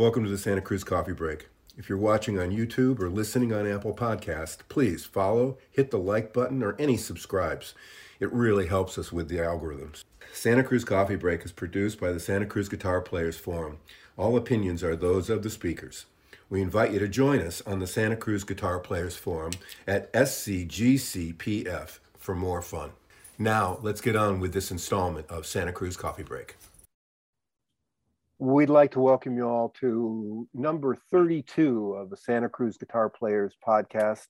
Welcome to the Santa Cruz Coffee Break. If you're watching on YouTube or listening on Apple Podcasts, please follow, hit the like button, or any subscribes. It really helps us with the algorithms. Santa Cruz Coffee Break is produced by the Santa Cruz Guitar Players Forum. All opinions are those of the speakers. We invite you to join us on the Santa Cruz Guitar Players Forum at SCGCPF for more fun. Now, let's get on with this installment of Santa Cruz Coffee Break. We'd like to welcome you all to number 32 of the Santa Cruz Guitar Players podcast.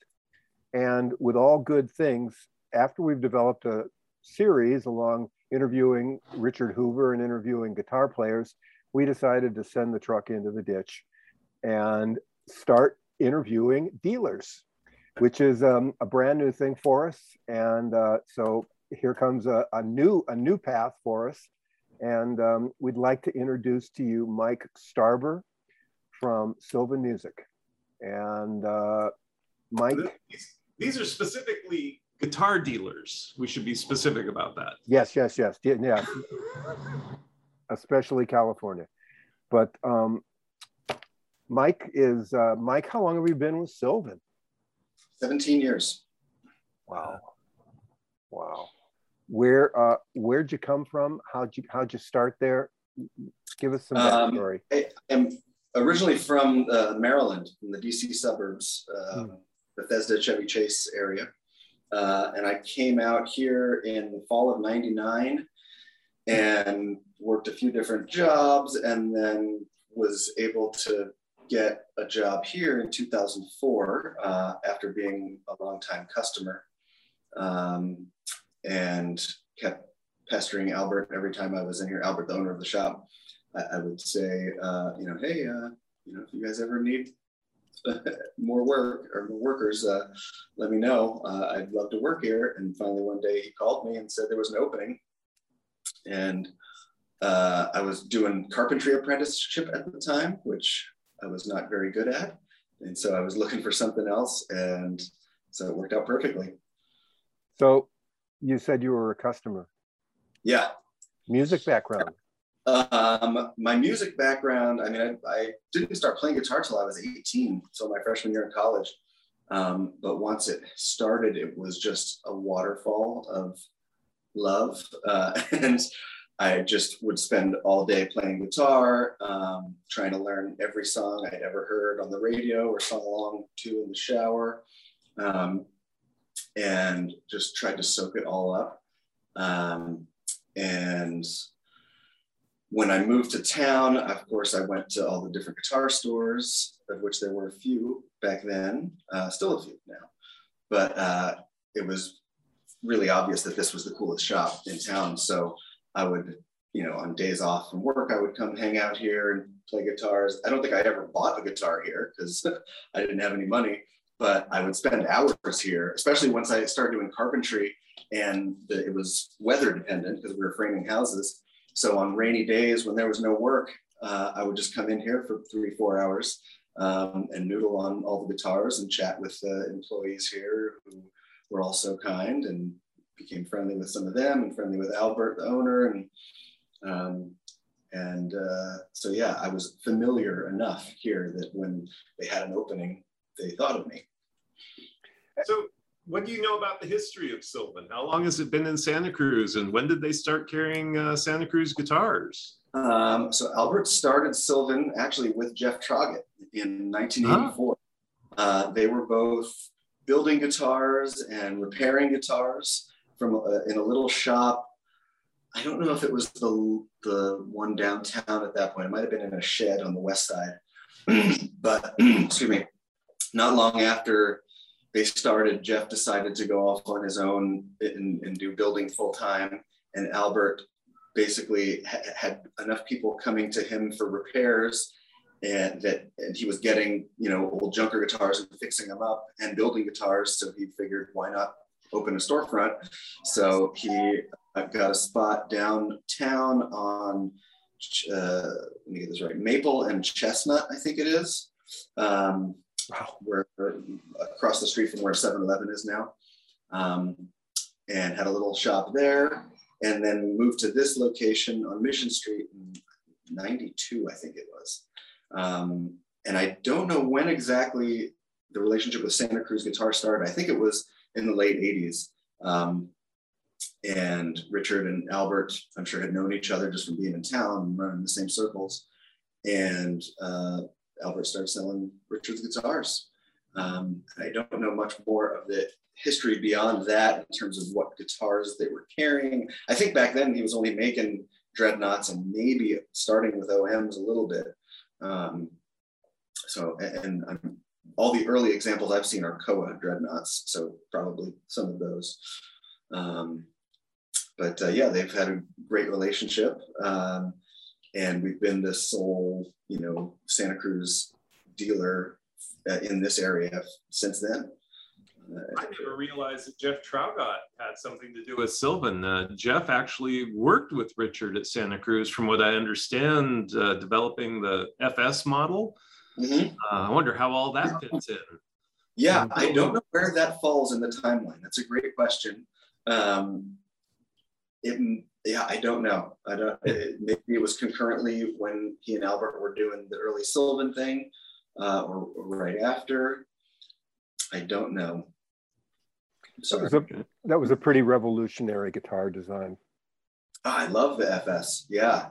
And with all good things, after we've developed a series along interviewing Richard Hoover and interviewing guitar players, we decided to send the truck into the ditch and start interviewing dealers, which is a brand new thing for us. And so here comes a new path for us. And we'd like to introduce to you Mike Starber from Sylvan Music. And Mike? These are specifically guitar dealers. We should be specific about that. Yes. Yeah. Especially California. But Mike is, Mike, how long have you been with Sylvan? 17 years. Wow. Where'd you come from? How'd you start there? Give us some backstory. I am originally from Maryland, in the DC suburbs, Bethesda Chevy Chase area, and I came out here in the fall of '99 and worked a few different jobs, and then was able to get a job here in 2004 after being a longtime customer. And kept pestering Albert every time I was in here. Albert, the owner of the shop, I would say, hey, if you guys ever need more work or more workers, let me know. I'd love to work here. And finally, one day he called me and said there was an opening. And I was doing carpentry apprenticeship at the time, which I was not very good at. And so I was looking for something else. And so it worked out perfectly. So you said you were a customer. Yeah. Music background. My music background, I didn't start playing guitar till I was 18, so my freshman year in college. But once it started, it was just a waterfall of love. And I just would spend all day playing guitar, trying to learn every song I'd ever heard on the radio or sung along to in the shower. And just tried to soak it all up. And when I moved to town, of course, I went to all the different guitar stores, of which there were a few back then, still a few now. But it was really obvious that this was the coolest shop in town. So I would, on days off from work, I would come hang out here and play guitars. I don't think I ever bought a guitar here because I didn't have any money. But I would spend hours here, especially once I started doing carpentry, and it was weather dependent because we were framing houses. So on rainy days when there was no work, I would just come in here for 3-4 hours and noodle on all the guitars and chat with the employees here who were all so kind, and became friendly with some of them and friendly with Albert, the owner. So yeah, I was familiar enough here that when they had an opening, they thought of me. So what do you know about the history of Sylvan? How long has it been in Santa Cruz, and when did they start carrying Santa Cruz guitars? So Albert started Sylvan actually with Jeff Traugott in 1984. They were both building guitars and repairing guitars from in a little shop. I don't know if it was the one downtown at that point. It might have been in a shed on the west side. But excuse me. Not long after they started, Jeff decided to go off on his own and do building full time. And Albert basically had enough people coming to him for repairs, and he was getting, old junker guitars and fixing them up and building guitars. So he figured, why not open a storefront? So he got a spot downtown on, let me get this right, Maple and Chestnut, I think it is. Wow. We're across the street from where 7-Eleven is now, and had a little shop there, and then moved to this location on Mission Street in 92, I think it was, And I don't know when exactly the relationship with Santa Cruz Guitar started. I think it was in the late 80s. And Richard and Albert, I'm sure, had known each other just from being in town and running the same circles. And Albert started selling Richard's guitars. I don't know much more of the history beyond that in terms of what guitars they were carrying. I think back then he was only making dreadnoughts and maybe starting with OMs a little bit. All the early examples I've seen are Koa dreadnoughts, so probably some of those. Yeah, they've had a great relationship, and we've been the sole, Santa Cruz dealer in this area since then. I never realized that Jeff Traugott had something to do with Sylvan. Jeff actually worked with Richard at Santa Cruz, from what I understand, developing the FS model. Mm-hmm. I wonder how all that fits in. Yeah, I don't know where that falls in the timeline. That's a great question. I don't know. Maybe it was concurrently when he and Albert were doing the early Sylvan thing, or right after. I don't know. Sorry. That was a pretty revolutionary guitar design. I love the FS. Yeah,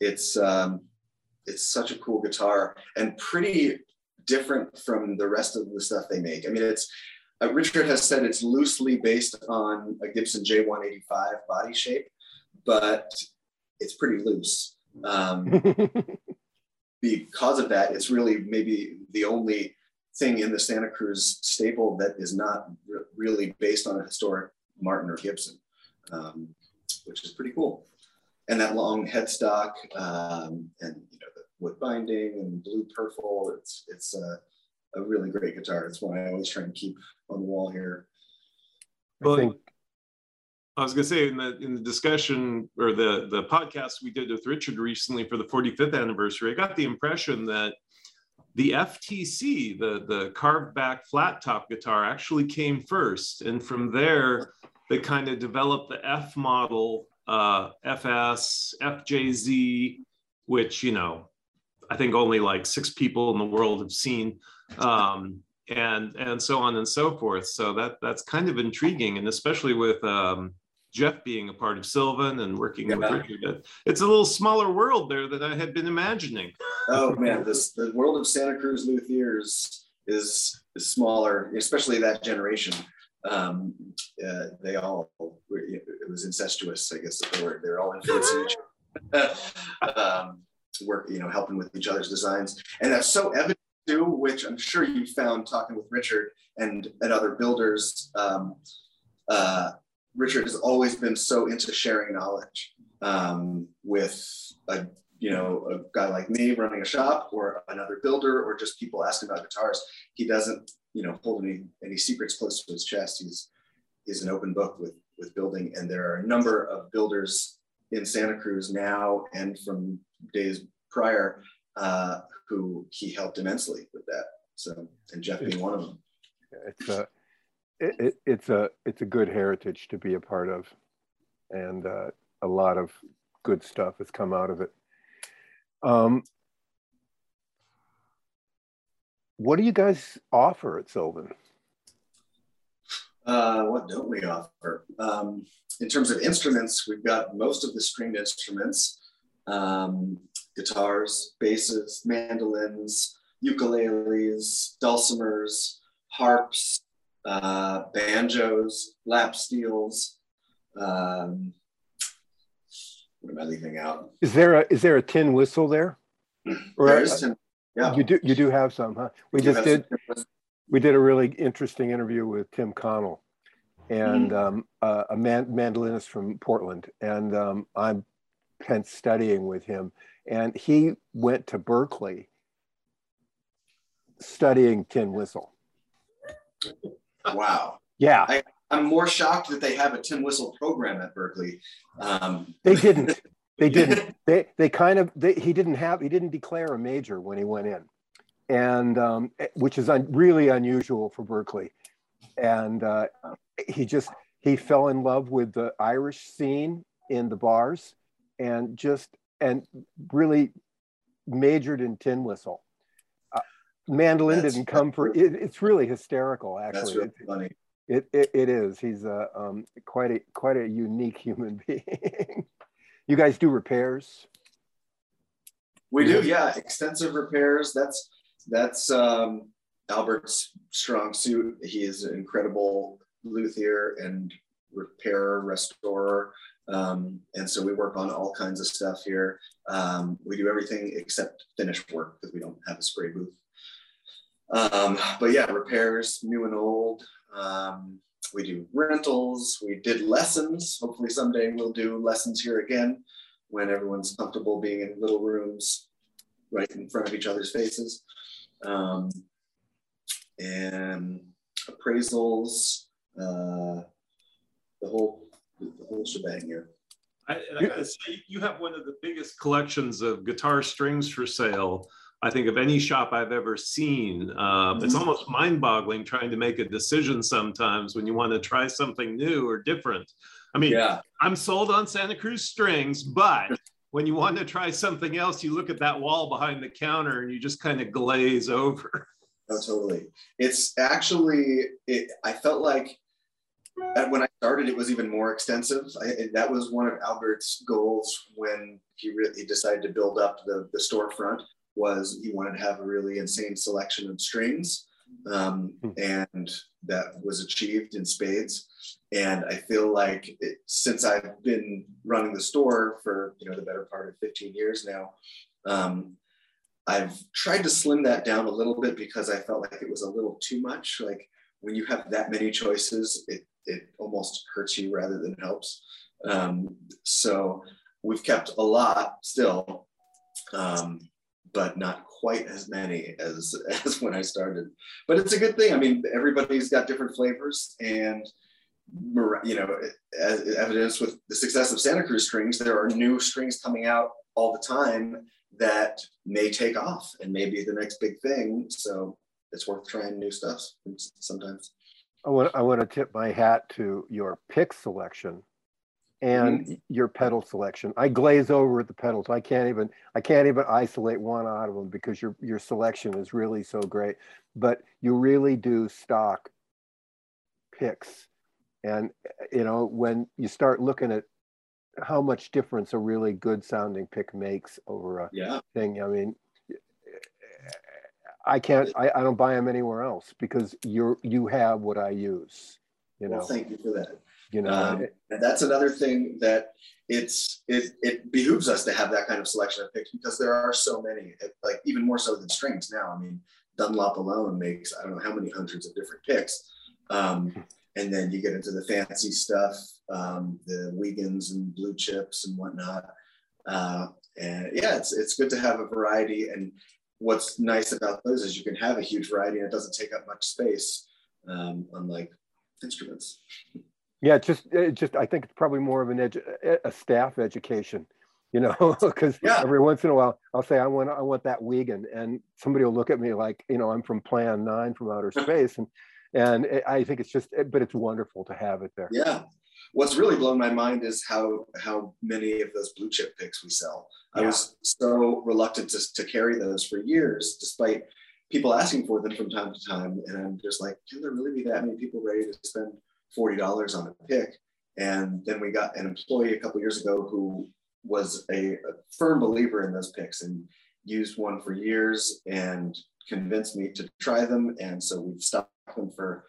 it's such a cool guitar and pretty different from the rest of the stuff they make. I mean, it's Richard has said it's loosely based on a Gibson J185 body shape, but it's pretty loose. Because of that, it's really maybe the only thing in the Santa Cruz staple that is not really based on a historic Martin or Gibson, which is pretty cool. And that long headstock, the wood binding and blue purple, it's a really great guitar. It's one I always try and keep on the wall here. Well, I was gonna say in the discussion or the podcast we did with Richard recently for the 45th anniversary, I got the impression that the FTC, the carved back flat top guitar, actually came first. And from there, they kind of developed the F model, FS, FJZ, which, I think only like 6 people in the world have seen, and so on and so forth. So that's kind of intriguing. And especially with Jeff being a part of Sylvan and working with Richard, it's a little smaller world there than I had been imagining. Oh man, the world of Santa Cruz luthiers is smaller, especially that generation. They all were, it was incestuous, I guess the word. They're all influencing each other, helping with each other's designs, and that's so evident too, which I'm sure you found talking with Richard and other builders. Richard has always been so into sharing knowledge with a guy like me running a shop or another builder or just people asking about guitars. He doesn't hold any secrets close to his chest. He's an open book with building, and there are a number of builders in Santa Cruz now and from days prior who he helped immensely with that. So, and Jeff being one of them. It's a good heritage to be a part of, and a lot of good stuff has come out of it. What do you guys offer at Sylvan? What don't we offer? In terms of instruments, we've got most of the stringed instruments, guitars, basses, mandolins, ukuleles, dulcimers, harps, banjos, lap steels. What am I leaving out? Is there a tin whistle there? There is tin. Yeah. You do have some, huh? We did a really interesting interview with Tim Connell, and a mandolinist from Portland, and I'm studying with him, and he went to Berkeley studying tin whistle. Wow. Yeah. I'm more shocked that they have a tin whistle program at Berkeley. They didn't. They didn't. He didn't declare a major when he went in, and which is really unusual for Berkeley. And he fell in love with the Irish scene in the bars, and really majored in tin whistle. Mandolin didn't come for it. It's really hysterical, actually. That's really funny. It is. He's quite a unique human being. You guys do repairs? We do, yeah. Extensive repairs. That's Albert's strong suit. He is an incredible luthier and repairer, restorer. And so we work on all kinds of stuff here. We do everything except finished work because we don't have a spray booth. But yeah, repairs, new and old. We do rentals. We did lessons. Hopefully someday we'll do lessons here again when everyone's comfortable being in little rooms right in front of each other's faces. And appraisals, the whole shebang here. I gotta say, you have one of the biggest collections of guitar strings for sale, I think, of any shop I've ever seen. It's almost mind-boggling trying to make a decision sometimes when you want to try something new or different. I mean, yeah. I'm sold on Santa Cruz strings, but when you want to try something else, you look at that wall behind the counter and you just kind of glaze over. Oh, totally. It's actually, I felt like when I started, it was even more extensive. That was one of Albert's goals when he decided to build up the storefront. Was he wanted to have a really insane selection of strings, and that was achieved in spades. And I feel like since I've been running the store for the better part of 15 years now, I've tried to slim that down a little bit because I felt like it was a little too much. Like when you have that many choices, it almost hurts you rather than helps. So we've kept a lot still. But not quite as many as when I started. But it's a good thing. I mean, everybody's got different flavors, and as evidenced with the success of Santa Cruz strings, there are new strings coming out all the time that may take off and may be the next big thing. So it's worth trying new stuff sometimes. I want to tip my hat to your pick selection and your pedal selection. I glaze over at the pedals. I can't even isolate one out of them because your selection is really so great. But you really do stock picks. And when you start looking at how much difference a really good sounding pick makes over a thing, I mean, I don't buy them anywhere else because you have what I use. Well, thank you for that. And that's another thing that it behooves us to have that kind of selection of picks because there are so many, like even more so than strings now. I mean, Dunlop alone makes, I don't know how many hundreds of different picks. And then you get into the fancy stuff, the Wiggins and Blue Chips and whatnot. And yeah, it's good to have a variety. And what's nice about those is you can have a huge variety and it doesn't take up much space, unlike instruments. Yeah, just I think it's probably more of an a staff education, because every once in a while I'll say I want that Wiegand, and somebody will look at me like I'm from Plan 9 from outer space, and I think but it's wonderful to have it there. Yeah, what's really blown my mind is how many of those Blue Chip picks we sell. Yeah. I was so reluctant to carry those for years, despite people asking for them from time to time, and I'm just like, can there really be that many people ready to spend $40 on a pick? And then we got an employee a couple years ago who was a firm believer in those picks and used one for years and convinced me to try them. And so we've stocked them for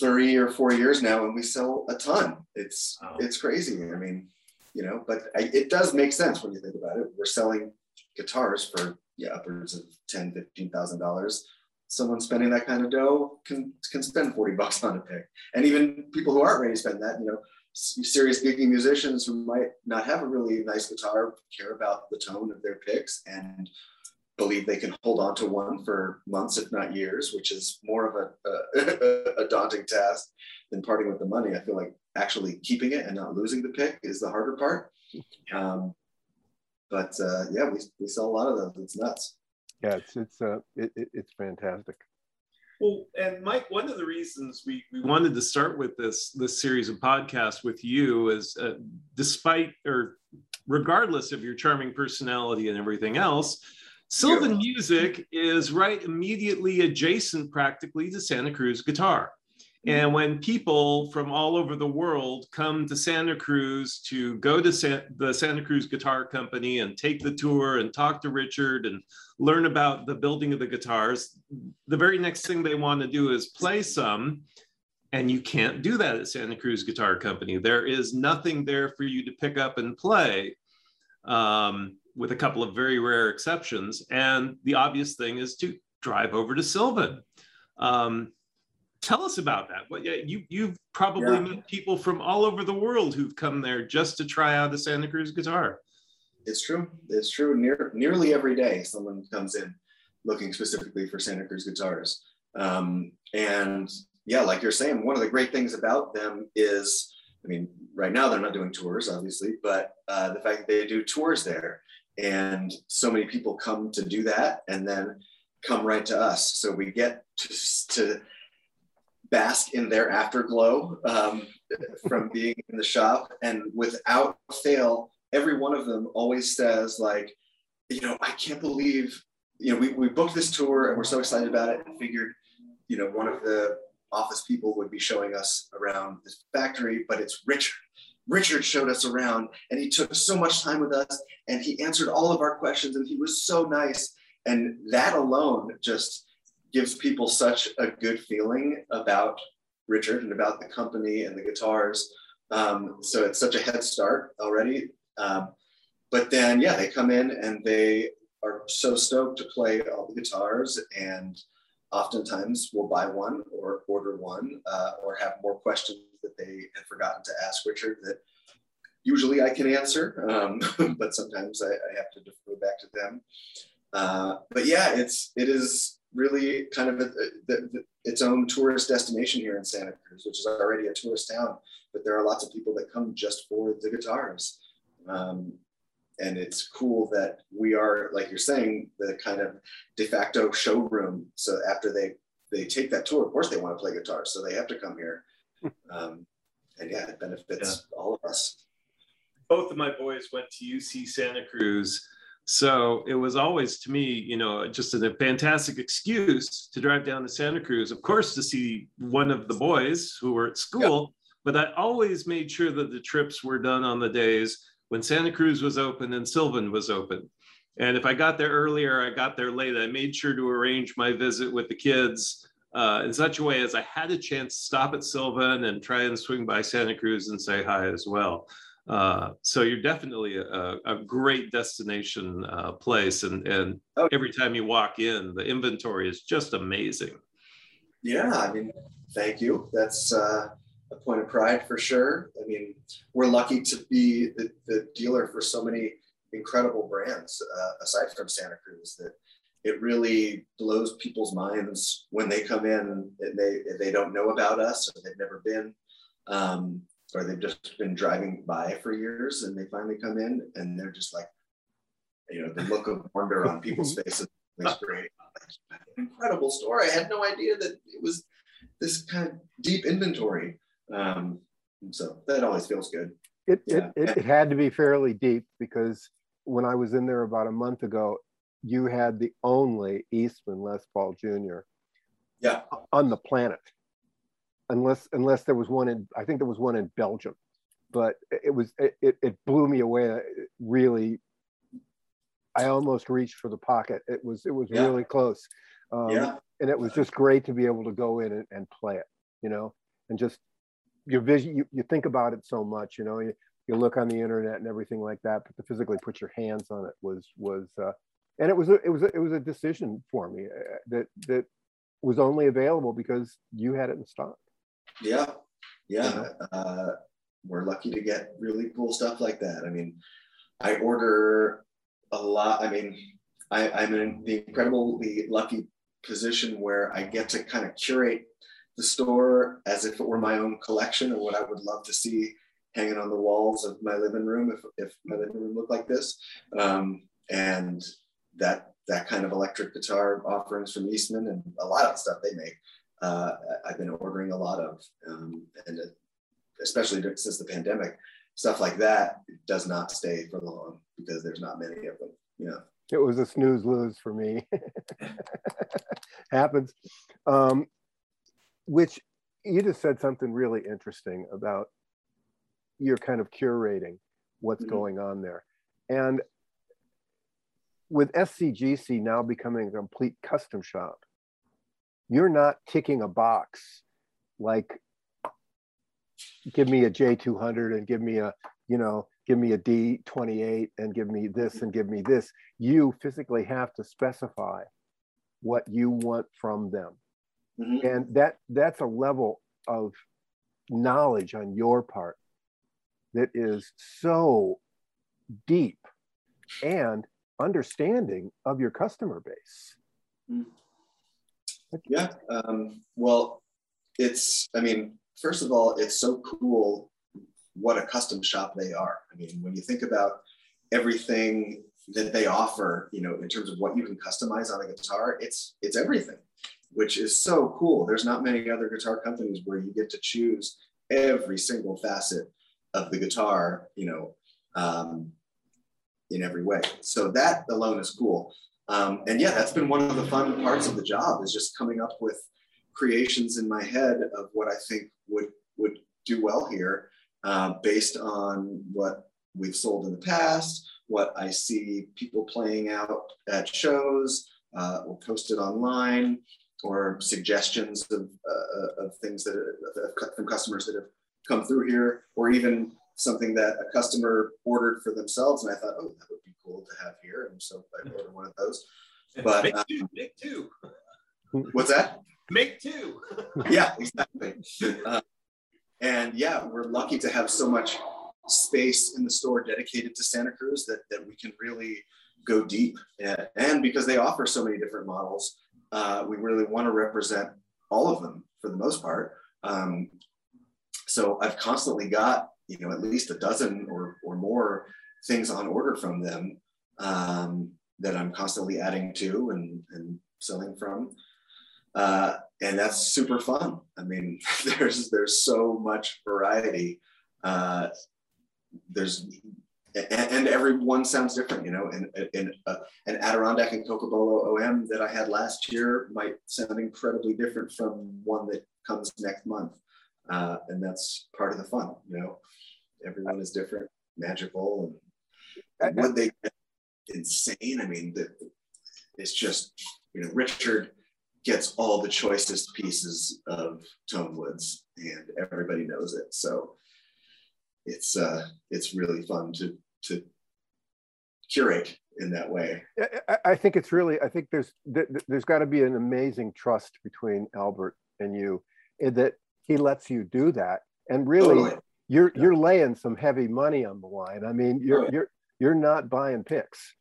3 or 4 years now, and we sell a ton. It's crazy. I mean, but it does make sense when you think about it. We're selling guitars for upwards of $10,000, $15,000. Someone spending that kind of dough can spend $40 on a pick. And even people who aren't ready to spend that, serious gigging musicians who might not have a really nice guitar, care about the tone of their picks and believe they can hold on to one for months, if not years, which is more of a daunting task than parting with the money. I feel like actually keeping it and not losing the pick is the harder part. We sell a lot of those. It's nuts. Yeah, it's fantastic. Well, and Mike, one of the reasons we wanted to start with this series of podcasts with you is, despite or regardless of your charming personality and everything else. Sylvan Music is right immediately adjacent practically to Santa Cruz Guitar. And when people from all over the world come to Santa Cruz to go to the Santa Cruz Guitar Company and take the tour and talk to Richard and learn about the building of the guitars, the very next thing they want to do is play some. And you can't do that at Santa Cruz Guitar Company. There is nothing there for you to pick up and play, with a couple of very rare exceptions. And the obvious thing is to drive over to Sylvan. Tell us about that. Well, yeah, you've probably met people from all over the world who've come there just to try out a Santa Cruz guitar. It's true. It's true. Nearly every day someone comes in looking specifically for Santa Cruz guitars. And yeah, like you're saying, one of the great things about them is, I mean, right now they're not doing tours, obviously, but the fact that they do tours there. And so many people come to do that and then come right to us. So we get to bask in their afterglow from being in the shop, and without fail, every one of them always says, like, you know, I can't believe, you know, we booked this tour and we're so excited about it and figured, you know, one of the office people would be showing us around this factory, but it's Richard. Richard showed us around and he took so much time with us and he answered all of our questions and he was so nice. And that alone just gives people such a good feeling about Richard and about the company and the guitars. So it's such a head start already. But then, yeah, they come in and they are so stoked to play all the guitars, and oftentimes will buy one or order one, or have more questions that they had forgotten to ask Richard that usually I can answer, but sometimes I have to defer back to them. But yeah, it is really kind of its own tourist destination here in Santa Cruz, which is already a tourist town, but there are lots of people that come just for the guitars. And it's cool that we are, like you're saying, the kind of de facto showroom. So after they take that tour, of course they want to play guitars, so they have to come here. And yeah, it benefits all of us. Both of my boys went to UC Santa Cruz. So it was always, to me, you know, just a fantastic excuse to drive down to Santa Cruz, of course, to see one of the boys who were at school, but I always made sure that the trips were done on the days when Santa Cruz was open and Sylvan was open. And if I got there earlier, I got there late. I made sure to arrange my visit with the kids in such a way as I had a chance to stop at Sylvan and try and swing by Santa Cruz and say hi as well. So you're definitely a great destination place, and every time you walk in, the inventory is just amazing. Yeah, I mean, thank you. That's a point of pride for sure. I mean, we're lucky to be the dealer for so many incredible brands aside from Santa Cruz, that it really blows people's minds when they come in and they don't know about us, or they've never been. Or they've just been driving by for years and they finally come in and they're just like, you know, the look of wonder on people's faces is great. Like, incredible store. I had no idea that it was this kind of deep inventory. So that always feels good. It had to be fairly deep, because when I was in there about a month ago, you had the only Eastman Les Paul Jr. On the planet. Unless there was one in, I think there was one in Belgium, but it blew me away. Really, I almost reached for the pocket. It was really close, and it was just great to be able to go in and play it. You know, and just your vision. You think about it so much. You know, you look on the internet and everything like that, but to physically put your hands on it was and it was a decision for me that was only available because you had it in stock. We're lucky to get really cool stuff like that. I mean, I order a lot. I mean, I'm in the incredibly lucky position where I get to kind of curate the store as if it were my own collection, or what I would love to see hanging on the walls of my living room if my living room looked like this. And that kind of electric guitar offerings from Eastman and a lot of stuff they make. I've been ordering a lot of, and especially since the pandemic, stuff like that does not stay for long because there's not many of them, you know. It was a snooze lose for me. Happens. Which you just said something really interesting about you're kind of curating what's going on there. And with SCGC now becoming a complete custom shop, you're not ticking a box like, give me a J200 and give me a, you know, give me a D28 and give me this and give me this. You physically have to specify what you want from them. Mm-hmm. And that's a level of knowledge on your part that is so deep and understanding of your customer base. Mm-hmm. Yeah. Well, it's, I mean, first of all, it's so cool what a custom shop they are. I mean, when you think about everything that they offer, you know, in terms of what you can customize on a guitar, it's everything, which is so cool. There's not many other guitar companies where you get to choose every single facet of the guitar, you know, in every way. So that alone is cool. And yeah, that's been one of the fun parts of the job, is just coming up with creations in my head of what I think would do well here, based on what we've sold in the past, what I see people playing out at shows, or posted online, or suggestions of things that from customers that have come through here, or even something that a customer ordered for themselves, and I thought, oh, that would be cool to have here, and so I ordered one of those. But make two. What's that? Make two. Yeah, exactly. And yeah, we're lucky to have so much space in the store dedicated to Santa Cruz that we can really go deep. And because they offer so many different models, we really want to represent all of them for the most part. So I've constantly got, you know, at least a dozen or more things on order from them that I'm constantly adding to and selling from. And that's super fun. I mean, there's so much variety. And every one sounds different, you know. An Adirondack and Cocobolo OM that I had last year might sound incredibly different from one that comes next month. And that's part of the fun, you know. Everyone is different, magical, and what they get, insane. I mean, it's just, you know, Richard gets all the choicest pieces of tone woods, and everybody knows it. So it's really fun to curate in that way. I think it's really, I think there's got to be an amazing trust between Albert and you, in that he lets you do that. And really, totally. You're laying some heavy money on the line. I mean, you're not buying picks.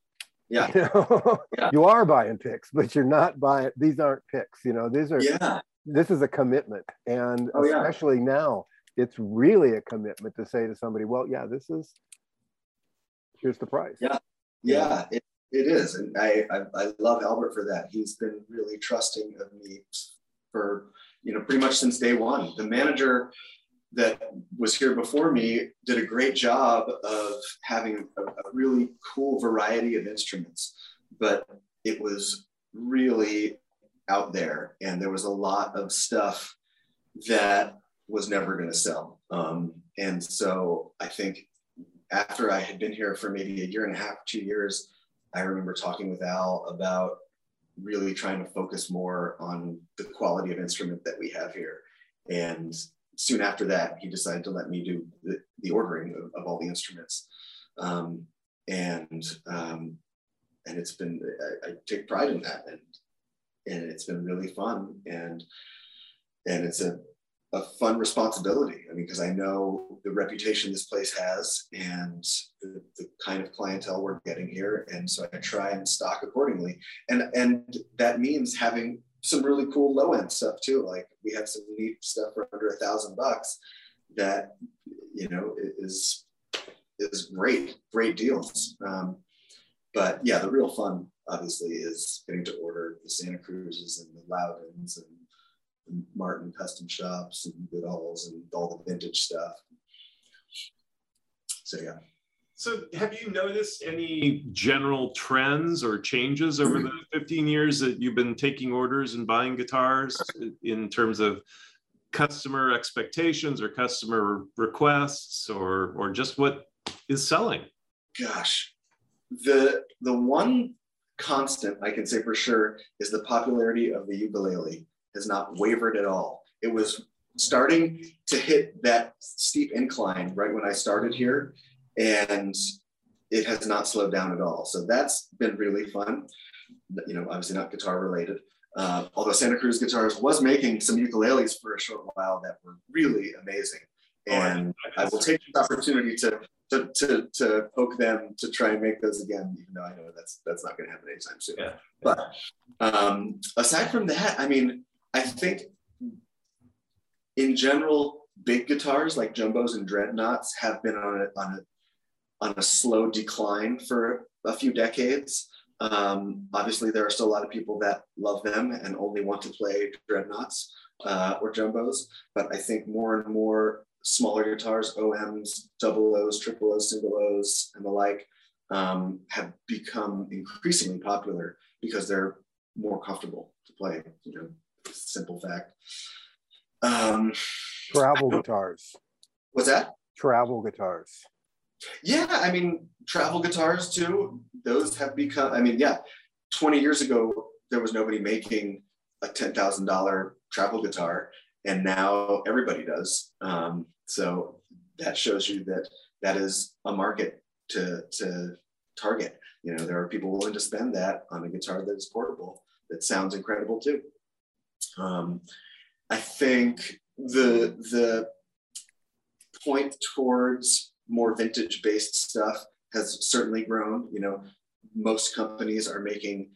Yeah. You know? Yeah, you are buying picks, but you're not buying. These aren't picks, you know. These are. Yeah. This is a commitment, and especially now, it's really a commitment to say to somebody, "Well, yeah, this is. Here's the price." Yeah, yeah, it is, and I love Albert for that. He's been really trusting of me for, you know, pretty much since day one. The manager that was here before me did a great job of having a really cool variety of instruments, but it was really out there. And there was a lot of stuff that was never going to sell. And so I think after I had been here for maybe a year and a half, 2 years, I remember talking with Al about really trying to focus more on the quality of instrument that we have here. And soon after that, he decided to let me do the ordering of all the instruments, and it's been, I take pride in that, and it's been really fun, and it's a fun responsibility. I mean, because I know the reputation this place has and the kind of clientele we're getting here, and so I try and stock accordingly, and that means having some really cool low end stuff too. Like we have some neat stuff for under $1,000 that, you know, is great deals. But yeah, the real fun obviously is getting to order the Santa Cruzes and the Loudons and the Martin custom shops and Goodalls and all the vintage stuff. So yeah. So have you noticed any general trends or changes over the 15 years that you've been taking orders and buying guitars in terms of customer expectations or customer requests, or just what is selling? Gosh, the one constant I can say for sure is the popularity of the ukulele has not wavered at all. It was starting to hit that steep incline right when I started here, and it has not slowed down at all. So that's been really fun. You know, obviously not guitar related. Although Santa Cruz Guitars was making some ukuleles for a short while that were really amazing. And I will take this opportunity to poke them to try and make those again, even though I know that's not going to happen anytime soon. Yeah. But aside from that, I mean, I think in general, big guitars like jumbos and dreadnoughts have been on a slow decline for a few decades. Obviously, there are still a lot of people that love them and only want to play dreadnoughts or jumbos, but I think more and more smaller guitars, OMs, double O's, triple O's, single O's, and the like, have become increasingly popular because they're more comfortable to play, you know, simple fact. Travel guitars. What's that? Travel guitars. Yeah, I mean, travel guitars too. Those have become, I mean, yeah, 20 years ago, there was nobody making a $10,000 travel guitar, and now everybody does. So that shows you that that is a market to target. You know, there are people willing to spend that on a guitar that is portable, that sounds incredible too. I think the point towards more vintage-based stuff has certainly grown. You know, most companies are making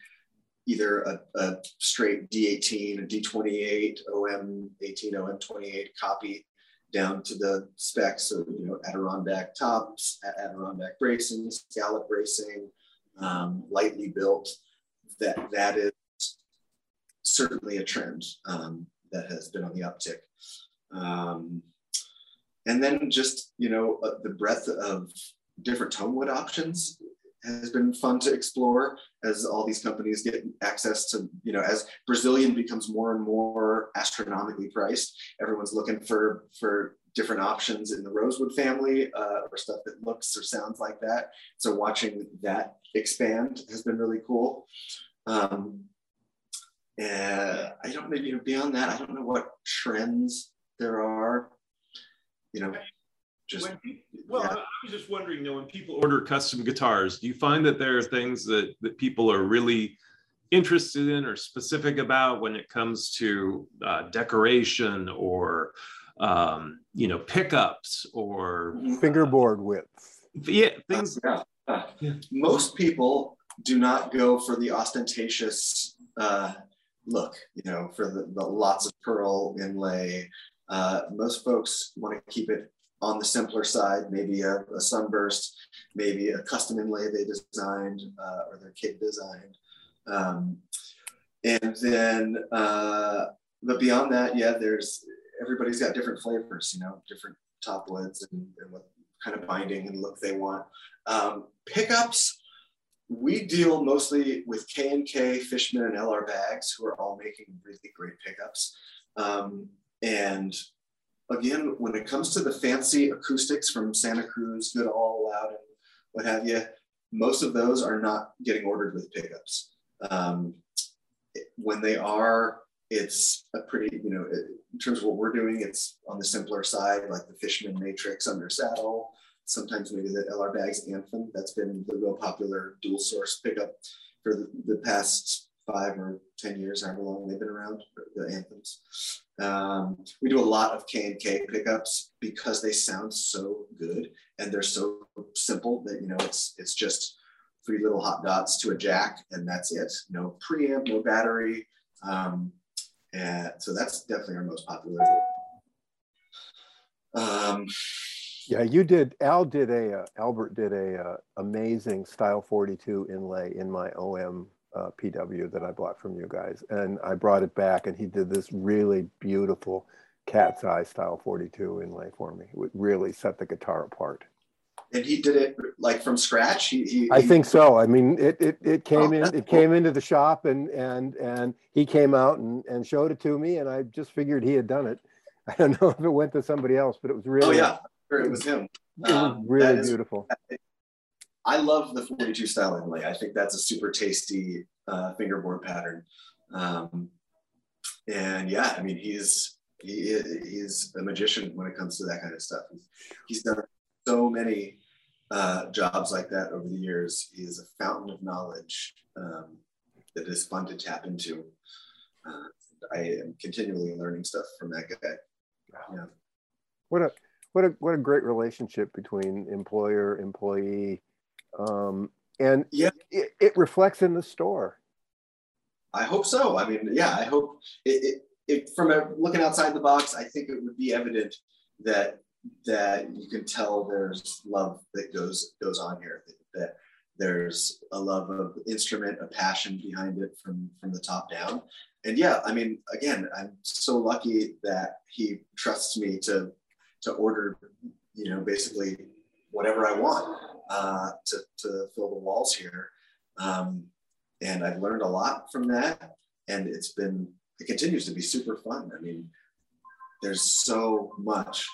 either a straight D18, a D28, OM18, OM28 copy down to the specs of, you know, Adirondack tops, Adirondack bracing, scallop bracing, lightly built. That is certainly a trend that has been on the uptick. And then just, you know, the breadth of different tone wood options has been fun to explore as all these companies get access to, you know, as Brazilian becomes more and more astronomically priced, everyone's looking for different options in the rosewood family or stuff that looks or sounds like that. So watching that expand has been really cool. I don't know, you know, beyond that, I don't know what trends there are, you know, just. Well, yeah. I was just wondering, you know, when people order custom guitars, do you find that there are things that people are really interested in or specific about when it comes to decoration or, you know, pickups or. Fingerboard width. Yeah, things. Yeah. Most people do not go for the ostentatious look, you know, for the lots of pearl inlay. Most folks want to keep it on the simpler side, maybe a sunburst, maybe a custom inlay they designed or their kid designed. And then, but beyond that, yeah, everybody's got different flavors, you know, different top woods and what kind of binding and look they want. Pickups, we deal mostly with K&K, Fishman, and LR Baggs, who are all making really great pickups. And again, when it comes to the fancy acoustics from Santa Cruz, Goodall, Loudon, what have you, most of those are not getting ordered with pickups. When they are, it's a pretty, you know, in terms of what we're doing, it's on the simpler side, like the Fishman Matrix under saddle, sometimes maybe the LR Baggs Anthem. That's been the real popular dual source pickup for the past 5 or 10 years, however long they've been around, the Anthems. We do a lot of K&K pickups because they sound so good and they're so simple that, you know, it's just 3 little hot dots to a jack and that's it. No preamp, no battery. And so that's definitely our most popular. Yeah, Albert did a amazing Style 42 inlay in my OM PW that I bought from you guys, and I brought it back and he did this really beautiful cat's eye Style 42 inlay for me. It really set the guitar apart. And he did it like from scratch. I think so. I mean, it came in. It came into the shop, and he came out and showed it to me, and I just figured he had done it. I don't know if it went to somebody else, but it was really. Oh yeah, it was him. It was really beautiful. I love the 42 style inlay. I think that's a super tasty fingerboard pattern. And yeah, I mean, he's a magician when it comes to that kind of stuff. He's done so many jobs like that over the years. He is a fountain of knowledge that is fun to tap into. I am continually learning stuff from that guy. Yeah. What a great relationship between employer, employee, and yeah. it reflects in the store. I hope so. I mean, yeah, I hope it from looking outside the box, I think it would be evident that you can tell there's love that goes on here, that there's a love of instrument, a passion behind it from the top down. And yeah, I mean, again, I'm so lucky that he trusts me to order, you know, basically whatever I want to fill the walls here. And I've learned a lot from that. And it continues to be super fun. I mean, there's so much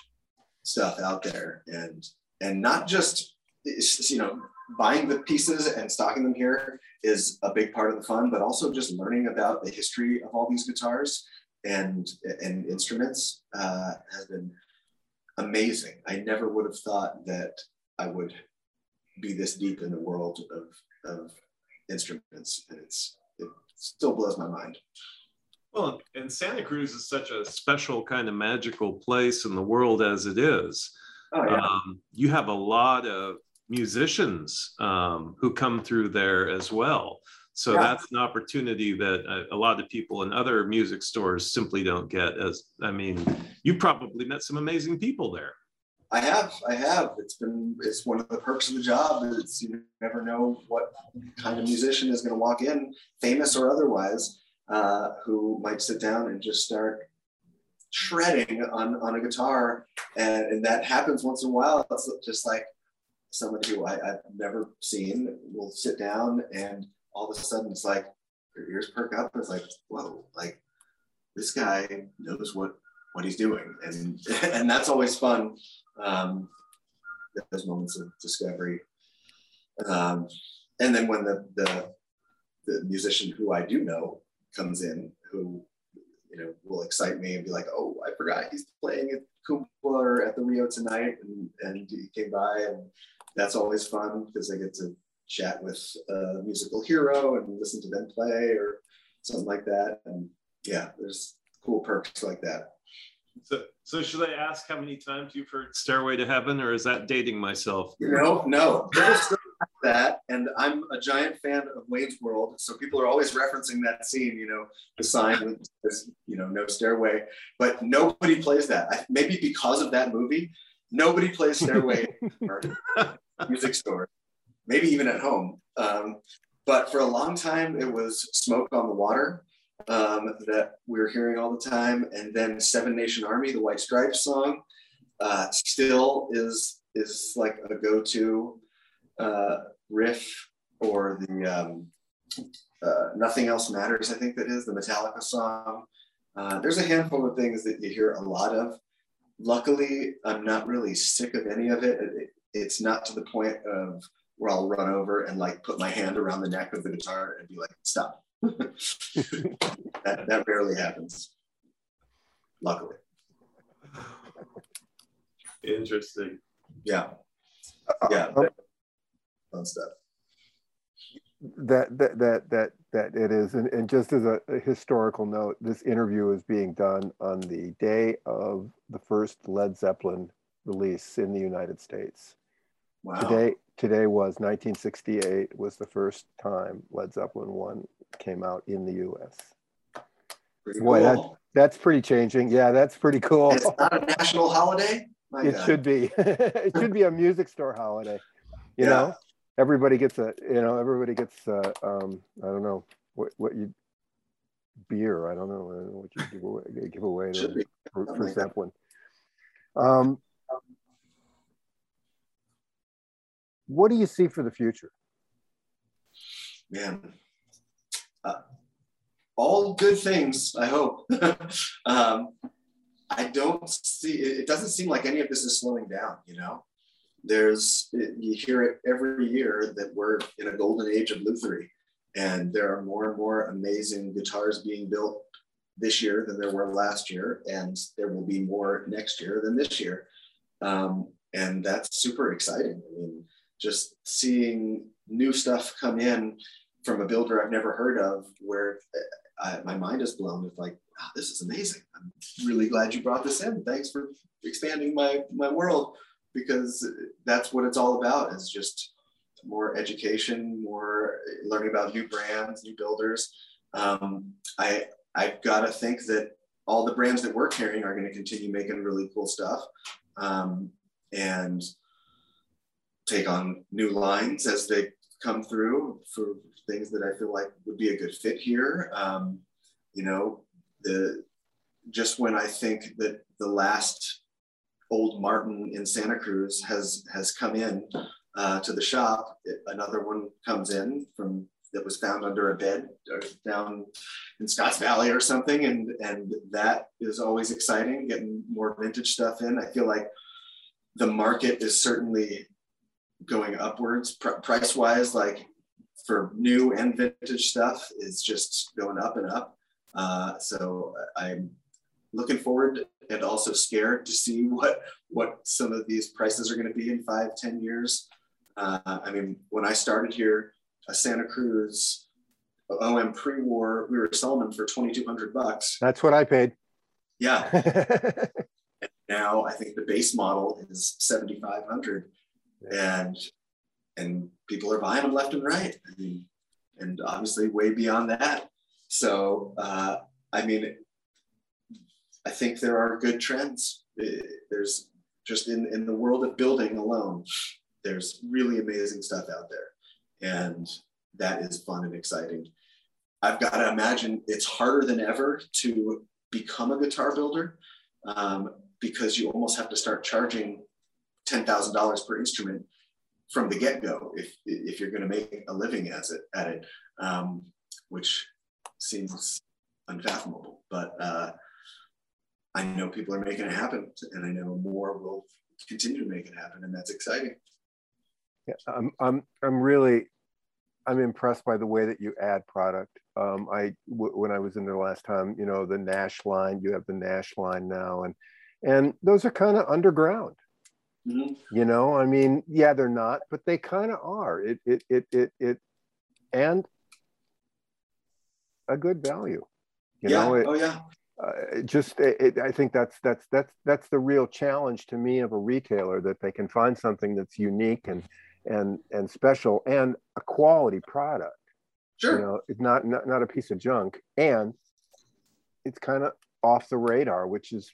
stuff out there, and not just, you know, buying the pieces and stocking them here is a big part of the fun, but also just learning about the history of all these guitars and instruments has been amazing. I never would have thought that I would be this deep in the world of instruments, and it still blows my mind. Well, and Santa Cruz is such a special kind of magical place in the world as it is. Oh, yeah. You have a lot of musicians who come through there as well. So yeah. That's an opportunity that a lot of people in other music stores simply don't get. You probably met some amazing people there. I have. It's one of the perks of the job. It's, you never know what kind of musician is going to walk in, famous or otherwise, who might sit down and just start shredding on a guitar. And that happens once in a while. It's just like somebody who I've never seen will sit down, and all of a sudden it's like, your ears perk up, and it's like, whoa, like this guy knows what he's doing. And that's always fun. Those moments of discovery. And then when the musician who I do know comes in, who, you know, will excite me and be like, oh, I forgot he's playing at Kumbler at the Rio tonight, and he came by, and that's always fun because I get to chat with a musical hero and listen to them play or something like that. And yeah, there's cool perks like that. So should I ask how many times you've heard Stairway to Heaven, or is that dating myself? You know, no. That, and I'm a giant fan of Wayne's World, so people are always referencing that scene, you know, the sign with this, you know, no stairway, but nobody plays that. Maybe because of that movie, nobody plays Stairway or music store, maybe even at home. But for a long time, it was Smoke on the Water that we were hearing all the time, and then Seven Nation Army, the White Stripes song, still is like a go-to riff, or the Nothing Else Matters, I think that is, the Metallica song. There's a handful of things that you hear a lot of. Luckily, I'm not really sick of any of it. It's not to the point of where I'll run over and like put my hand around the neck of the guitar and be like, stop. that rarely happens, luckily. Interesting. Yeah. Yeah. Stuff that it is, and just as a historical note, this interview is being done on the day of the first Led Zeppelin release in the United States. Wow! Today was 1968 was the first time Led Zeppelin 1 came out in the U.S. Pretty Boy, cool. That's pretty changing. Yeah, that's pretty cool. It's not a national holiday. My God. Should be. It should be a music store holiday. You know. Everybody gets I don't know what you beer. I don't know what you give away for Zeppelin. What do you see for the future? Man, all good things, I hope. I don't see, it doesn't seem like any of this is slowing down, you know? You hear it every year that we're in a golden age of lutherie, and there are more and more amazing guitars being built this year than there were last year, and there will be more next year than this year. And that's super exciting. I mean, just seeing new stuff come in from a builder I've never heard of, where my mind is blown with like, wow, this is amazing. I'm really glad you brought this in. Thanks for expanding my world, because that's what it's all about, is just more education, more learning about new brands, new builders. I've got to think that all the brands that we're carrying are going to continue making really cool stuff, and take on new lines as they come through for things that I feel like would be a good fit here. You know, just when I think that the last old Martin in Santa Cruz has come in to the shop, another one comes in that was found under a bed or down in Scotts Valley or something. And that is always exciting, getting more vintage stuff in. I feel like the market is certainly going upwards price-wise, like for new and vintage stuff is just going up and up. So I'm looking forward and also scared to see what some of these prices are going to be in 5-10 years. I mean, when I started here, a Santa Cruz OM pre-war, we were selling them for $2,200. That's what I paid. Yeah. And now I think the base model is $7,500, and people are buying them left and right. I mean, and obviously way beyond that. So, I mean, I think there are good trends. There's just in the world of building alone, there's really amazing stuff out there. And that is fun and exciting. I've got to imagine it's harder than ever to become a guitar builder, because you almost have to start charging $10,000 per instrument from the get-go if you're going to make a living at it, which seems unfathomable. But I know people are making it happen, and I know more will continue to make it happen, and that's exciting. Yeah, I'm impressed by the way that you add product. When I was in there last time, you know, the Nash line, you have the Nash line now, and those are kind of underground. Mm-hmm. You know, I mean, yeah, they're not, but they kind of are. It and a good value. You know. I think that's the real challenge to me of a retailer, that they can find something that's unique and special, and a quality product. Sure. You know, it's not a piece of junk, and it's kind of off the radar, which is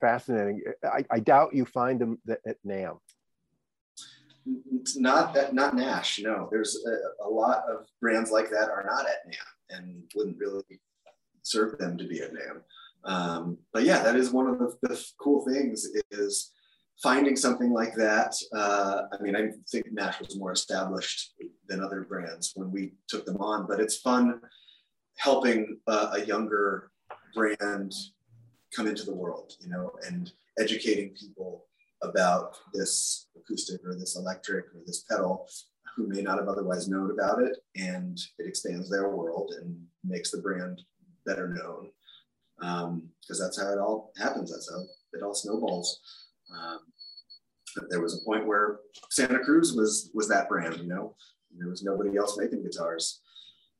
fascinating. I doubt you find them at NAMM. Not Nash. No, there's a lot of brands like that are not at NAMM and wouldn't really serve them to be at NAMM. But yeah, that is one of the cool things, is finding something like that. I mean, I think Nash was more established than other brands when we took them on, but it's fun helping a younger brand come into the world, you know, and educating people about this acoustic or this electric or this pedal who may not have otherwise known about it, and it expands their world and makes the brand better known, because that's how it all happens. That's how it all snowballs. There was a point where Santa Cruz was that brand, you know, and there was nobody else making guitars,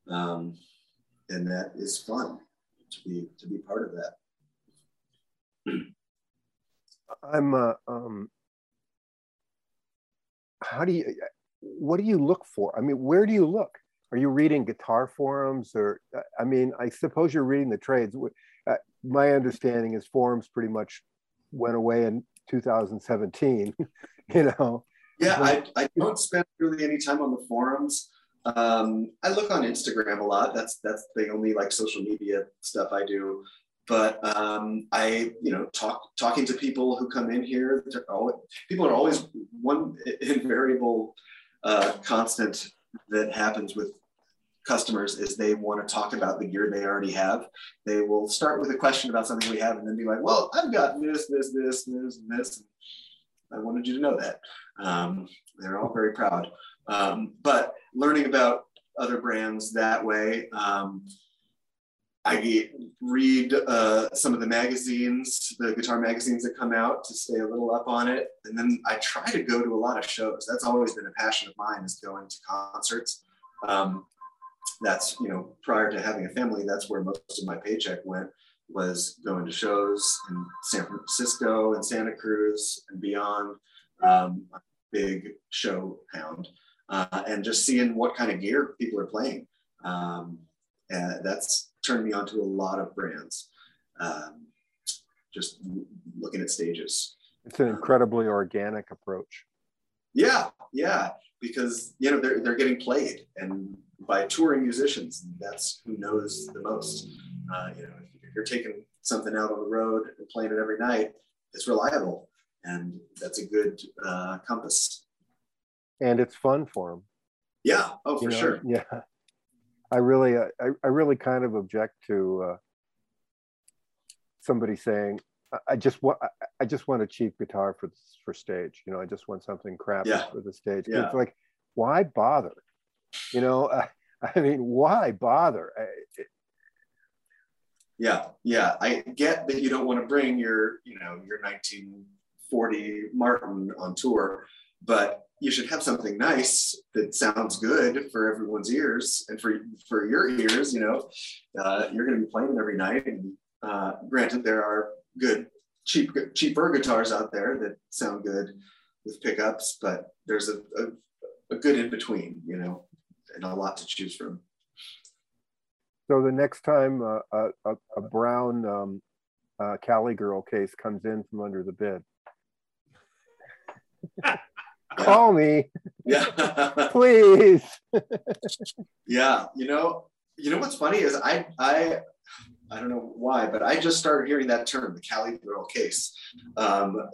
and that is fun to be part of that. What do you look for? I mean, where do you look? Are you reading guitar forums, or, I mean, I suppose you're reading the trades. My understanding is forums pretty much went away in 2017, you know? Yeah, I don't spend really any time on the forums. I look on Instagram a lot. That's the only like social media stuff I do. But I, you know, talking to people who come in here, people are always one invariable constant that happens with customers is they want to talk about the gear they already have. They will start with a question about something we have and then be like, well, I've got this, this, this, this, and this. I wanted you to know that. They're all very proud. But learning about other brands that way, I read some of the magazines, the guitar magazines that come out to stay a little up on it. And then I try to go to a lot of shows. That's always been a passion of mine, is going to concerts. That's, you know, prior to having a family, that's where most of my paycheck went, was going to shows in San Francisco and Santa Cruz and beyond. I'm a big show hound. And just seeing what kind of gear people are playing. And that's turned me on to a lot of brands, just looking at stages. It's an incredibly organic approach. Yeah, because, you know, they're getting played and by touring musicians, and that's who knows the most. You know, if you're taking something out on the road and playing it every night, it's reliable, and that's a good compass. And it's fun for them. Yeah, oh, for sure. Yeah. I really kind of object to somebody saying, "I just want a cheap guitar for stage." You know, I just want something crappy for the stage. Yeah. It's like, why bother? You know, I mean, why bother? Yeah. I get that you don't want to bring your 1940 Martin on tour, but you should have something nice that sounds good for everyone's ears and for your ears. You know, you're going to be playing it every night. And granted, there are good, cheaper guitars out there that sound good with pickups, but there's a good in between, you know, and a lot to choose from. So the next time a brown Cali girl case comes in from under the bed. Call me, please. You know what's funny is I don't know why, but I just started hearing that term, the Cali girl case, and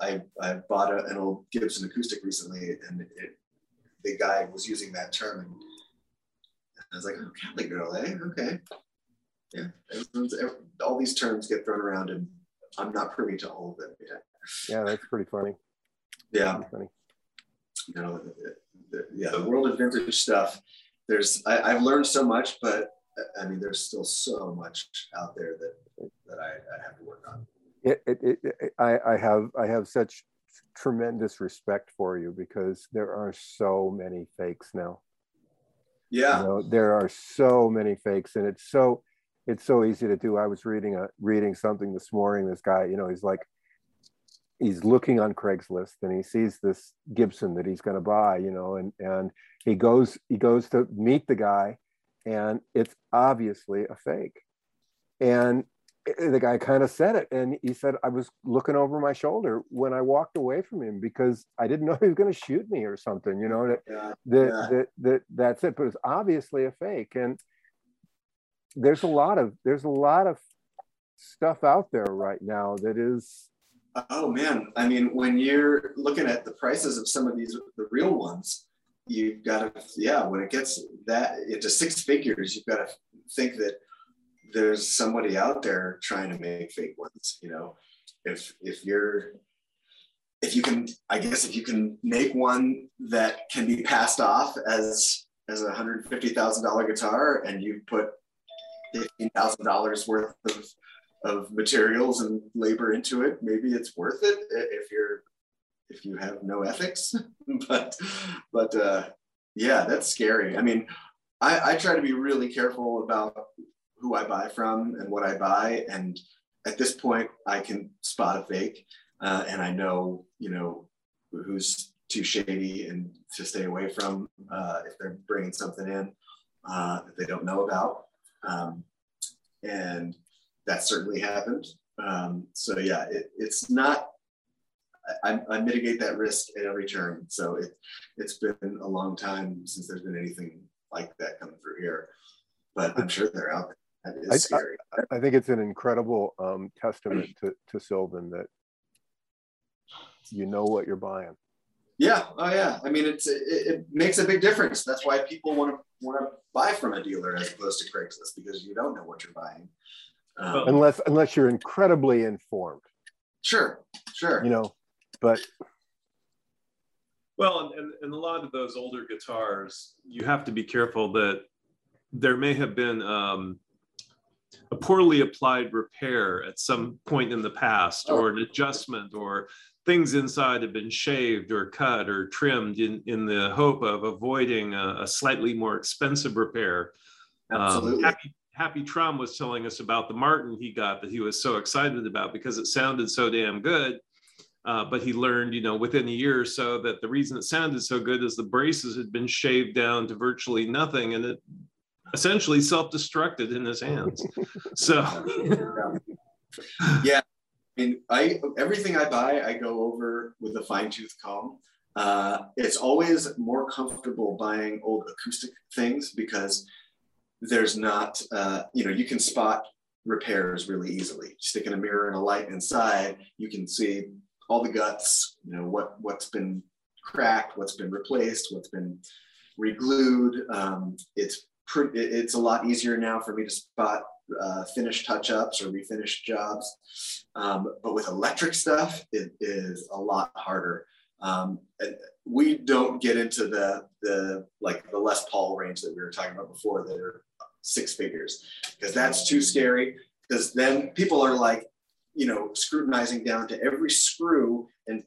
I bought an old Gibson acoustic recently, and the guy was using that term, and I was like, oh, Cali girl, eh? Okay, yeah. All these terms get thrown around, and I'm not privy to all of them yet. Yeah, that's pretty funny. Yeah. That's funny. You know, the world of vintage stuff. I've learned so much, but I mean, there's still so much out there that I have to work on. I have such tremendous respect for you because there are so many fakes now. Yeah, you know, there are so many fakes, and it's so easy to do. I was reading something this morning. This guy, you know, he's looking on Craigslist and he sees this Gibson that he's going to buy, you know, and he goes to meet the guy, and it's obviously a fake. And the guy kind of said it. And he said, I was looking over my shoulder when I walked away from him because I didn't know he was going to shoot me or something, you know, that's it. But it's obviously a fake. And there's a lot of stuff out there right now that is, oh man, I mean, when you're looking at the prices of some of these, the real ones, you've got to, when it gets that into six figures, you've got to think that there's somebody out there trying to make fake ones. You know, if you can make one that can be passed off as a $150,000 guitar, and you put $15,000 worth of materials and labor into it, maybe it's worth it if you have no ethics. but yeah, that's scary. I mean, I try to be really careful about who I buy from and what I buy. And at this point, I can spot a fake, and I know, you know, who's too shady and to stay away from if they're bringing something in that they don't know about. And that certainly happened. So yeah, it's not, I mitigate that risk at every turn. So it's been a long time since there's been anything like that coming through here, but I'm sure they're out there. That is scary. I think it's an incredible testament to Sylvan that you know what you're buying. Yeah. Oh yeah. I mean, it makes a big difference. That's why people want to buy from a dealer as opposed to Craigslist, because you don't know what you're buying. Unless you're incredibly informed. Sure. Sure. You know, but. Well, and a lot of those older guitars, you have to be careful that there may have been a poorly applied repair at some point in the past, or an adjustment, or things inside have been shaved or cut or trimmed in the hope of avoiding a slightly more expensive repair. Absolutely. Happy Trom was telling us about the Martin he got that he was so excited about because it sounded so damn good. But he learned, you know, within a year or so that the reason it sounded so good is the braces had been shaved down to virtually nothing, and it essentially self-destructed in his hands. So, yeah, I mean, everything I buy, I go over with a fine-tooth comb. It's always more comfortable buying old acoustic things because there's not, you know, you can spot repairs really easily. Sticking a mirror and a light inside, you can see all the guts, you know, what's been cracked, what's been replaced, what's been re-glued. It's a lot easier now for me to spot finished touch-ups or refinished jobs. But with electric stuff, it is a lot harder. We don't get into the Les Paul range that we were talking about before that are 6 figures, because that's too scary, because then people are like, you know, scrutinizing down to every screw and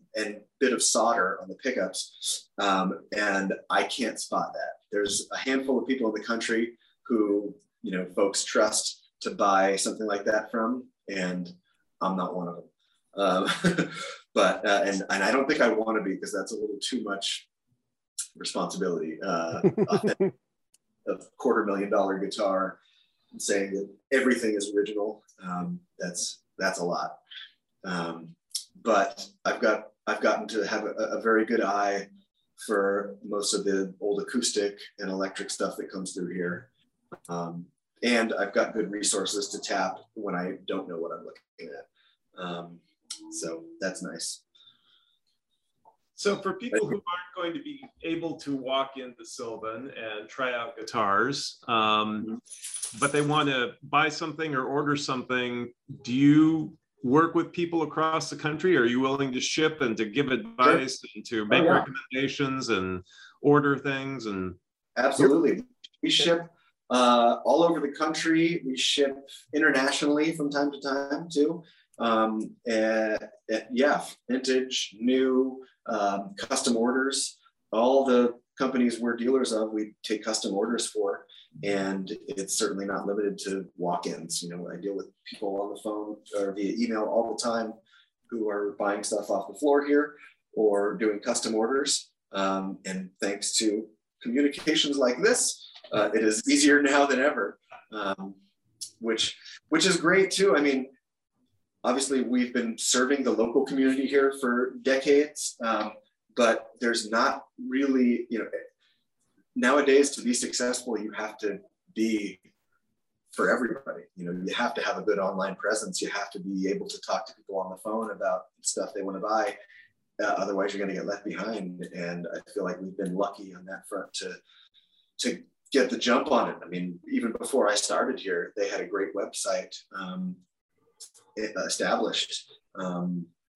bit of solder on the pickups. And I can't spot that. There's a handful of people in the country who, you know, folks trust to buy something like that from, and I'm not one of them. But I don't think I want to be, because that's a little too much responsibility. A $250,000 guitar and saying that everything is original. That's a lot. But I've gotten to have a very good eye for most of the old acoustic and electric stuff that comes through here. And I've got good resources to tap when I don't know what I'm looking at. So that's nice. So for people who aren't going to be able to walk into Sylvan and try out guitars, but they want to buy something or order something, do you work with people across the country? Are you willing to ship and to give advice and to make recommendations and order things? And absolutely. We ship all over the country. We ship internationally from time to time too. Yeah, vintage, new, custom orders. All the companies we're dealers of, we take custom orders for, and it's certainly not limited to walk-ins. You know, I deal with people on the phone or via email all the time who are buying stuff off the floor here or doing custom orders. And thanks to communications like this, it is easier now than ever, which is great too. I mean, obviously, we've been serving the local community here for decades, but there's not really, you know, nowadays to be successful, you have to be for everybody. You know, you have to have a good online presence. You have to be able to talk to people on the phone about stuff they want to buy. Otherwise, you're going to get left behind. And I feel like we've been lucky on that front to get the jump on it. I mean, even before I started here, they had a great website. Established,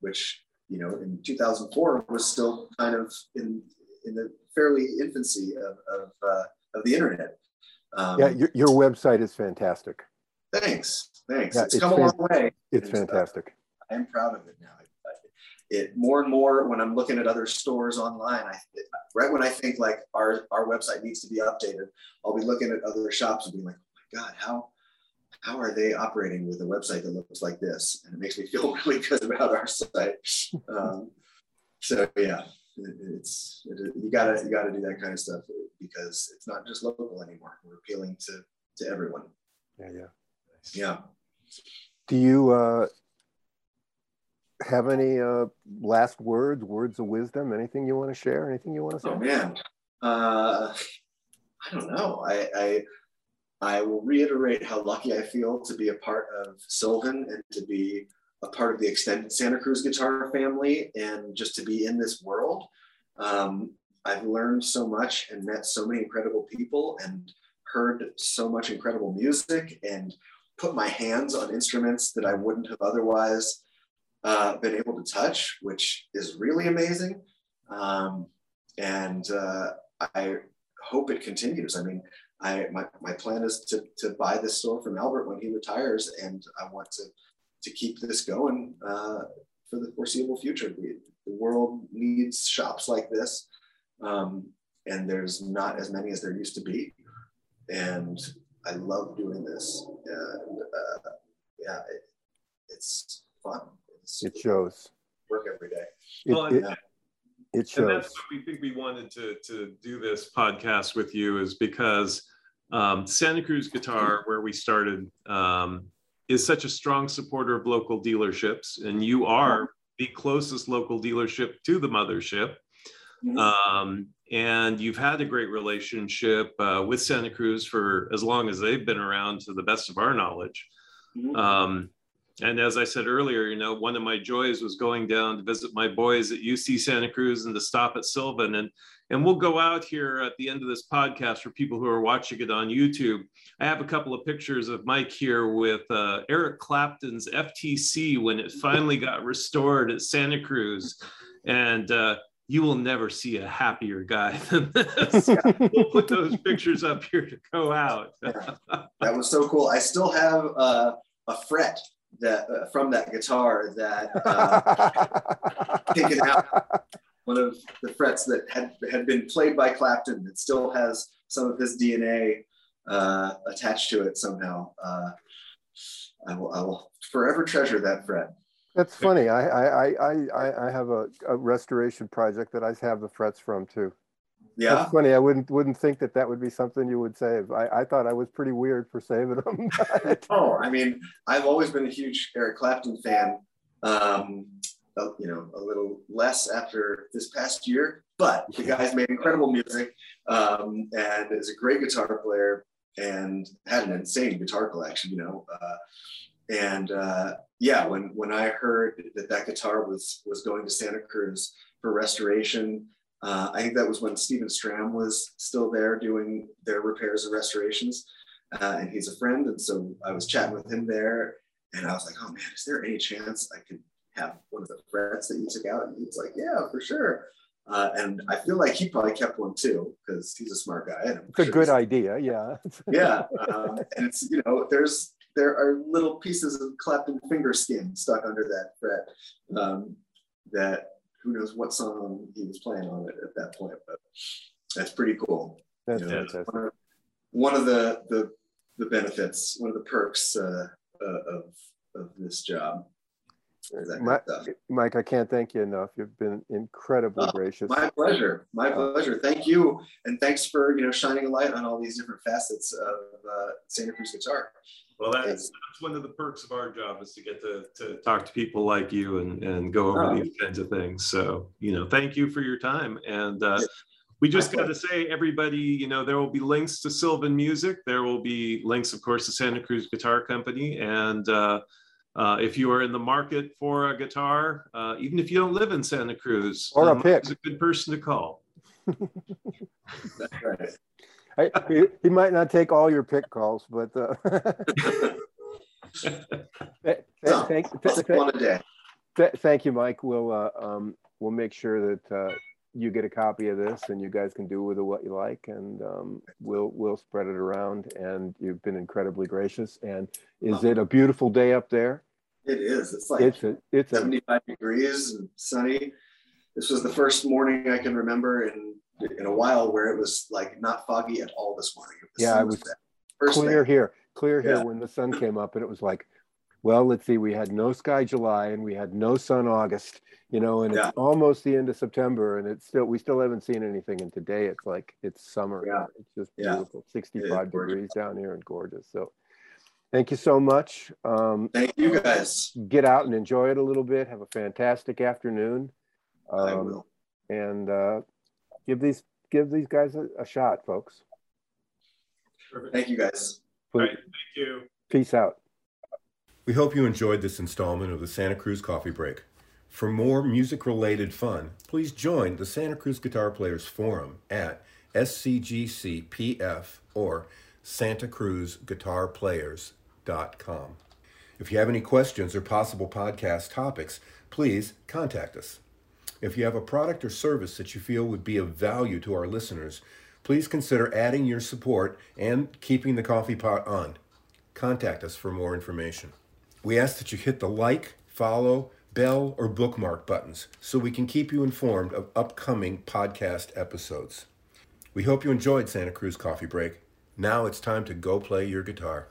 which, you know, in 2004 was still kind of in the fairly infancy of the internet. Yeah, your website is fantastic. Thanks. Yeah, it's come a long way. It's fantastic. I'm proud of it now. It more and more when I'm looking at other stores online, right when I think like our website needs to be updated, I'll be looking at other shops and be like, oh my God, how are they operating with a website that looks like this? And it makes me feel really good about our site. So yeah, you gotta do that kind of stuff because it's not just local anymore. We're appealing to everyone. Yeah. Do you have any last words of wisdom? Anything you want to share? Anything you want to say? Oh man, I don't know. I will reiterate how lucky I feel to be a part of Sylvan and to be a part of the extended Santa Cruz guitar family and just to be in this world. I've learned so much and met so many incredible people and heard so much incredible music and put my hands on instruments that I wouldn't have otherwise been able to touch, which is really amazing. I hope it continues. I mean, my plan is to buy this store from Albert when he retires, and I want to keep this going for the foreseeable future. The world needs shops like this, and there's not as many as there used to be. And I love doing this, and yeah, it's fun. It shows. Work every day. It shows. And that's what we think we wanted to do this podcast with you, is because Santa Cruz Guitar, where we started, is such a strong supporter of local dealerships, and you are the closest local dealership to the mothership. And you've had a great relationship with Santa Cruz for as long as they've been around, to the best of our knowledge. And as I said earlier, you know, one of my joys was going down to visit my boys at UC Santa Cruz and to stop at Sylvan. And we'll go out here at the end of this podcast for people who are watching it on YouTube. I have a couple of pictures of Mike here with Eric Clapton's FTC when it finally got restored at Santa Cruz. And you will never see a happier guy than this. We'll put those pictures up here to go out. That was so cool. I still have a fret that from that guitar that taken out, one of the frets that had been played by Clapton, that still has some of his DNA attached to it somehow. I will forever treasure that fret. That's funny. I have a restoration project that I have the frets from too. Yeah. That's funny. I wouldn't think that would be something you would save. I thought I was pretty weird for saving them. Oh, I mean, I've always been a huge Eric Clapton fan. You know, a little less after this past year, but the guy's made incredible music and is a great guitar player and had an insane guitar collection, you know. Yeah, when I heard that guitar was going to Santa Cruz for restoration, I think that was when Stephen Stram was still there doing their repairs and restorations, and he's a friend, and so I was chatting with him there, and I was like, oh man, is there any chance I could have one of the frets that you took out? And he's like, yeah, for sure. And I feel like he probably kept one too, because he's a smart guy. And it's a good idea, yeah. Yeah, and it's, you know, there are little pieces of Clapton finger skin stuck under that fret, that who knows what song he was playing on it at that point, but that's pretty cool. That's, you know, fantastic. One of the benefits, one of the perks of this job. Mike, I can't thank you enough. You've been incredibly gracious. My pleasure. My pleasure. Thank you, and thanks for, you know, shining a light on all these different facets of Santa Cruz Guitar. Well, that's one of the perks of our job, is to get to talk to people like you and go over these kinds of things. So, you know, thank you for your time. And we just got to say, everybody, you know, there will be links to Sylvan Music. There will be links, of course, to Santa Cruz Guitar Company. And if you are in the market for a guitar, even if you don't live in Santa Cruz, or a pick, is a good person to call. That's right. He might not take all your pick calls, but thank you, Mike. We'll make sure that you get a copy of this, and you guys can do with it what you like, and we'll spread it around. And you've been incredibly gracious. And is it a beautiful day up there? It is. It's like it's 75 degrees and sunny. This was the first morning I can remember in a while where it was like not foggy at all this morning. Yeah, it was clear here when the sun came up, and it was like, well, let's see, we had no sky July and we had no sun August, you know, and it's almost the end of September, and it's still, we still haven't seen anything. And today it's like, it's summer. Yeah. It's just beautiful, 65 degrees down here and gorgeous. So thank you so much. Thank you guys. Get out and enjoy it a little bit. Have a fantastic afternoon. I will. And, give these guys a shot, folks. Perfect. Thank you, guys. All right, thank you. Peace out. We hope you enjoyed this installment of the Santa Cruz Coffee Break. For more music-related fun, please join the Santa Cruz Guitar Players Forum at SCGCPF or SantaCruzGuitarPlayers.com. If you have any questions or possible podcast topics, please contact us. If you have a product or service that you feel would be of value to our listeners, please consider adding your support and keeping the coffee pot on. Contact us for more information. We ask that you hit the like, follow, bell, or bookmark buttons so we can keep you informed of upcoming podcast episodes. We hope you enjoyed Santa Cruz Coffee Break. Now it's time to go play your guitar.